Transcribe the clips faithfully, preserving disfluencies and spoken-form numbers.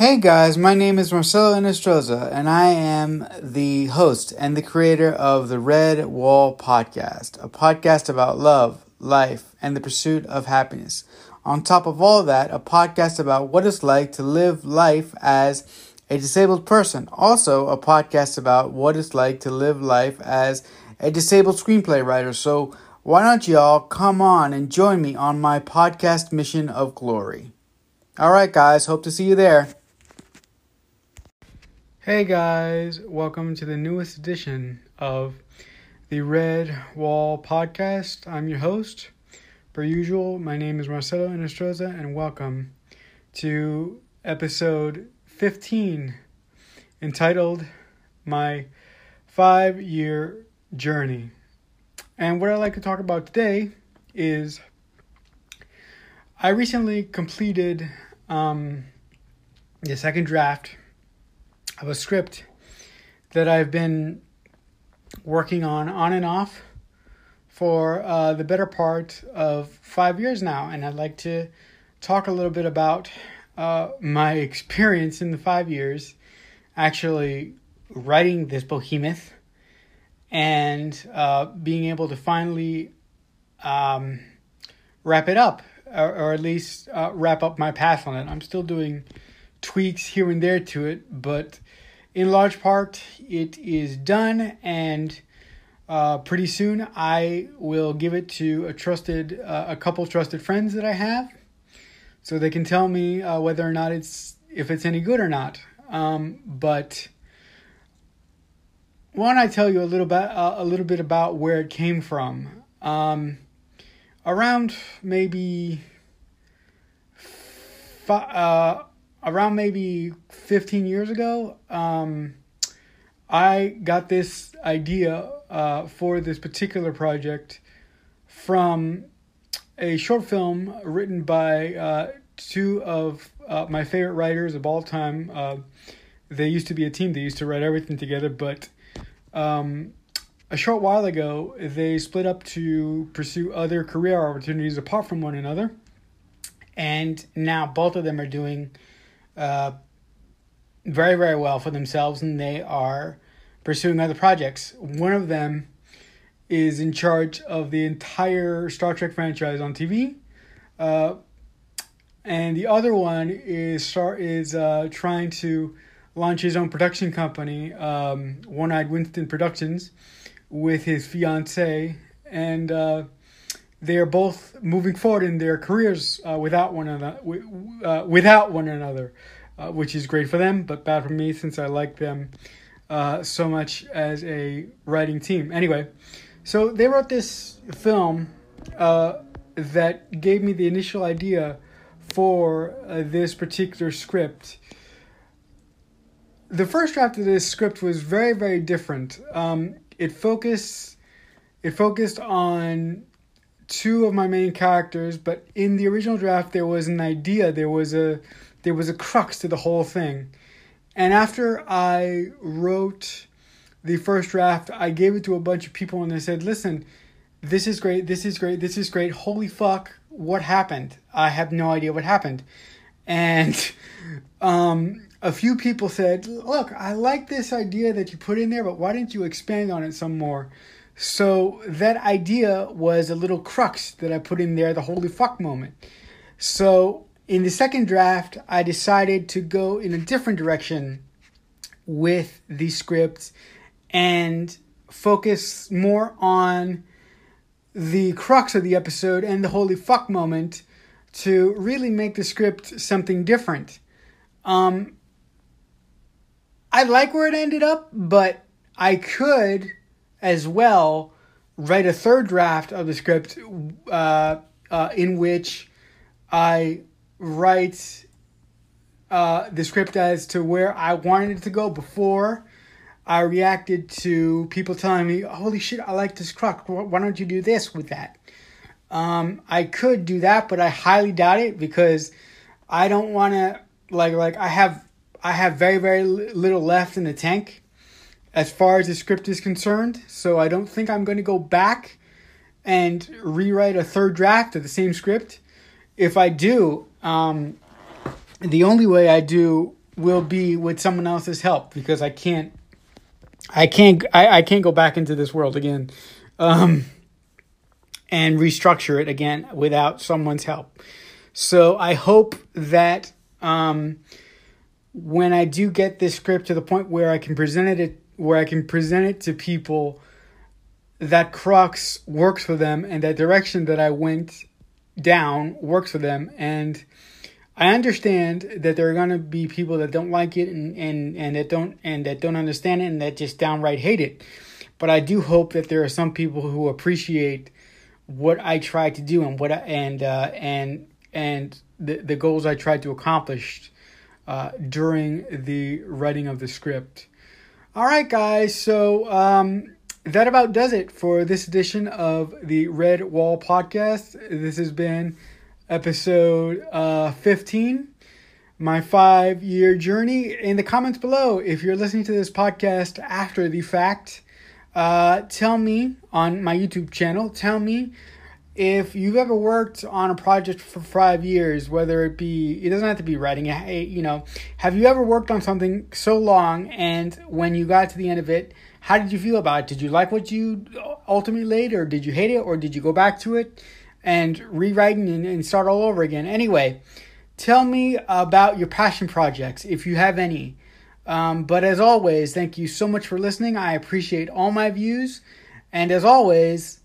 Hey guys, my name is Marcelo Inostroza, and I am the host and the creator of the Red Wall Podcast, a podcast about love, life, and the pursuit of happiness. On top of all that, a podcast about what it's like to live life as a disabled person. Also, a podcast about what it's like to live life as a disabled screenplay writer. So why don't y'all come on and join me on my podcast mission of glory? All right, guys. Hope to see you there. Hey, guys. Welcome to the newest edition of the Red Wall Podcast. I'm your host. Per usual, my name is Marcelo Inostroza, and welcome to episode fifteen, entitled My Five-Year Journey. And what I'd like to talk about today is I recently completed um, the second draft of a script that I've been working on on and off for uh, the better part of five years now. And I'd like to talk a little bit about uh, my experience in the five years actually writing this behemoth, and uh, being able to finally um, wrap it up, or, or at least uh, wrap up my path on it. I'm still doing tweaks here and there to it, but in large part, it is done, and uh, pretty soon I will give it to a trusted, uh, a couple trusted friends that I have, so they can tell me uh, whether or not it's, if it's any good or not. Um, but... Why don't I tell you a little bit uh, a little bit about where it came from? Um, around maybe fi- uh, around maybe fifteen years ago, um, I got this idea uh, for this particular project from a short film written by uh, two of uh, my favorite writers of all time. Uh, they used to be a team; they used to write everything together, but Um, a short while ago, they split up to pursue other career opportunities apart from one another. And now both of them are doing uh, very, very well for themselves, and they are pursuing other projects. One of them is in charge of the entire Star Trek franchise on T V. Uh, and the other one is star- is uh, trying to launch his own production company, um, One-Eyed Winston Productions, with his fiancée, and uh, they are both moving forward in their careers uh, without one another, uh, without one another, uh, which is great for them, but bad for me since I like them uh, so much as a writing team. Anyway, so they wrote this film uh, that gave me the initial idea for uh, this particular script. The first draft of this script was very, very different. Um, it focused, it focused on two of my main characters, but in the original draft, there was an idea, there was a, there was a crux to the whole thing. And after I wrote the first draft, I gave it to a bunch of people, and they said, "Listen, this is great, this is great, this is great. Holy fuck, what happened? I have no idea what happened." And um, a few people said, "Look, I like this idea that you put in there, but why didn't you expand on it some more?" So that idea was a little crux that I put in there, the holy fuck moment. So in the second draft, I decided to go in a different direction with the script and focus more on the crux of the episode and the holy fuck moment, to really make the script something different. Um, I like where it ended up, but I could as well write a third draft of the script uh, uh, in which I write uh, the script as to where I wanted it to go before I reacted to people telling me, "Holy shit, I like this crock. Why don't you do this with that?" Um, I could do that, but I highly doubt it, because I don't want to, like, like I have, I have very, very little left in the tank as far as the script is concerned. So I don't think I'm going to go back and rewrite a third draft of the same script. If I do, um, the only way I do will be with someone else's help, because I can't, I can't, I, I can't go back into this world again, um, and restructure it again without someone's help. So I hope that um, when I do get this script to the point where I can present it, where I can present it to people, that crux works for them, and that direction that I went down works for them. And I understand that there are going to be people that don't like it, and, and, and that don't and that don't understand it, and that just downright hate it. But I do hope that there are some people who appreciate what I try to do, and what I, and uh, and and the the goals I tried to accomplish uh, during the writing of the script. All right, guys. So. Um, That about does it for this edition of the Red Wall Podcast. This has been episode uh, fifteen, my five-year journey. In the comments below, if you're listening to this podcast after the fact, uh, tell me on my YouTube channel, tell me if you've ever worked on a project for five years, whether it be, it doesn't have to be writing, you know, have you ever worked on something so long, and when you got to the end of it, how did you feel about it? Did you like what you ultimately laid, or did you hate it, or did you go back to it and rewrite and, and start all over again? Anyway, tell me about your passion projects, if you have any. Um, but as always, thank you so much for listening. I appreciate all my views. And as always,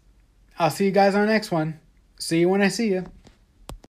I'll see you guys on the next one. See you when I see you.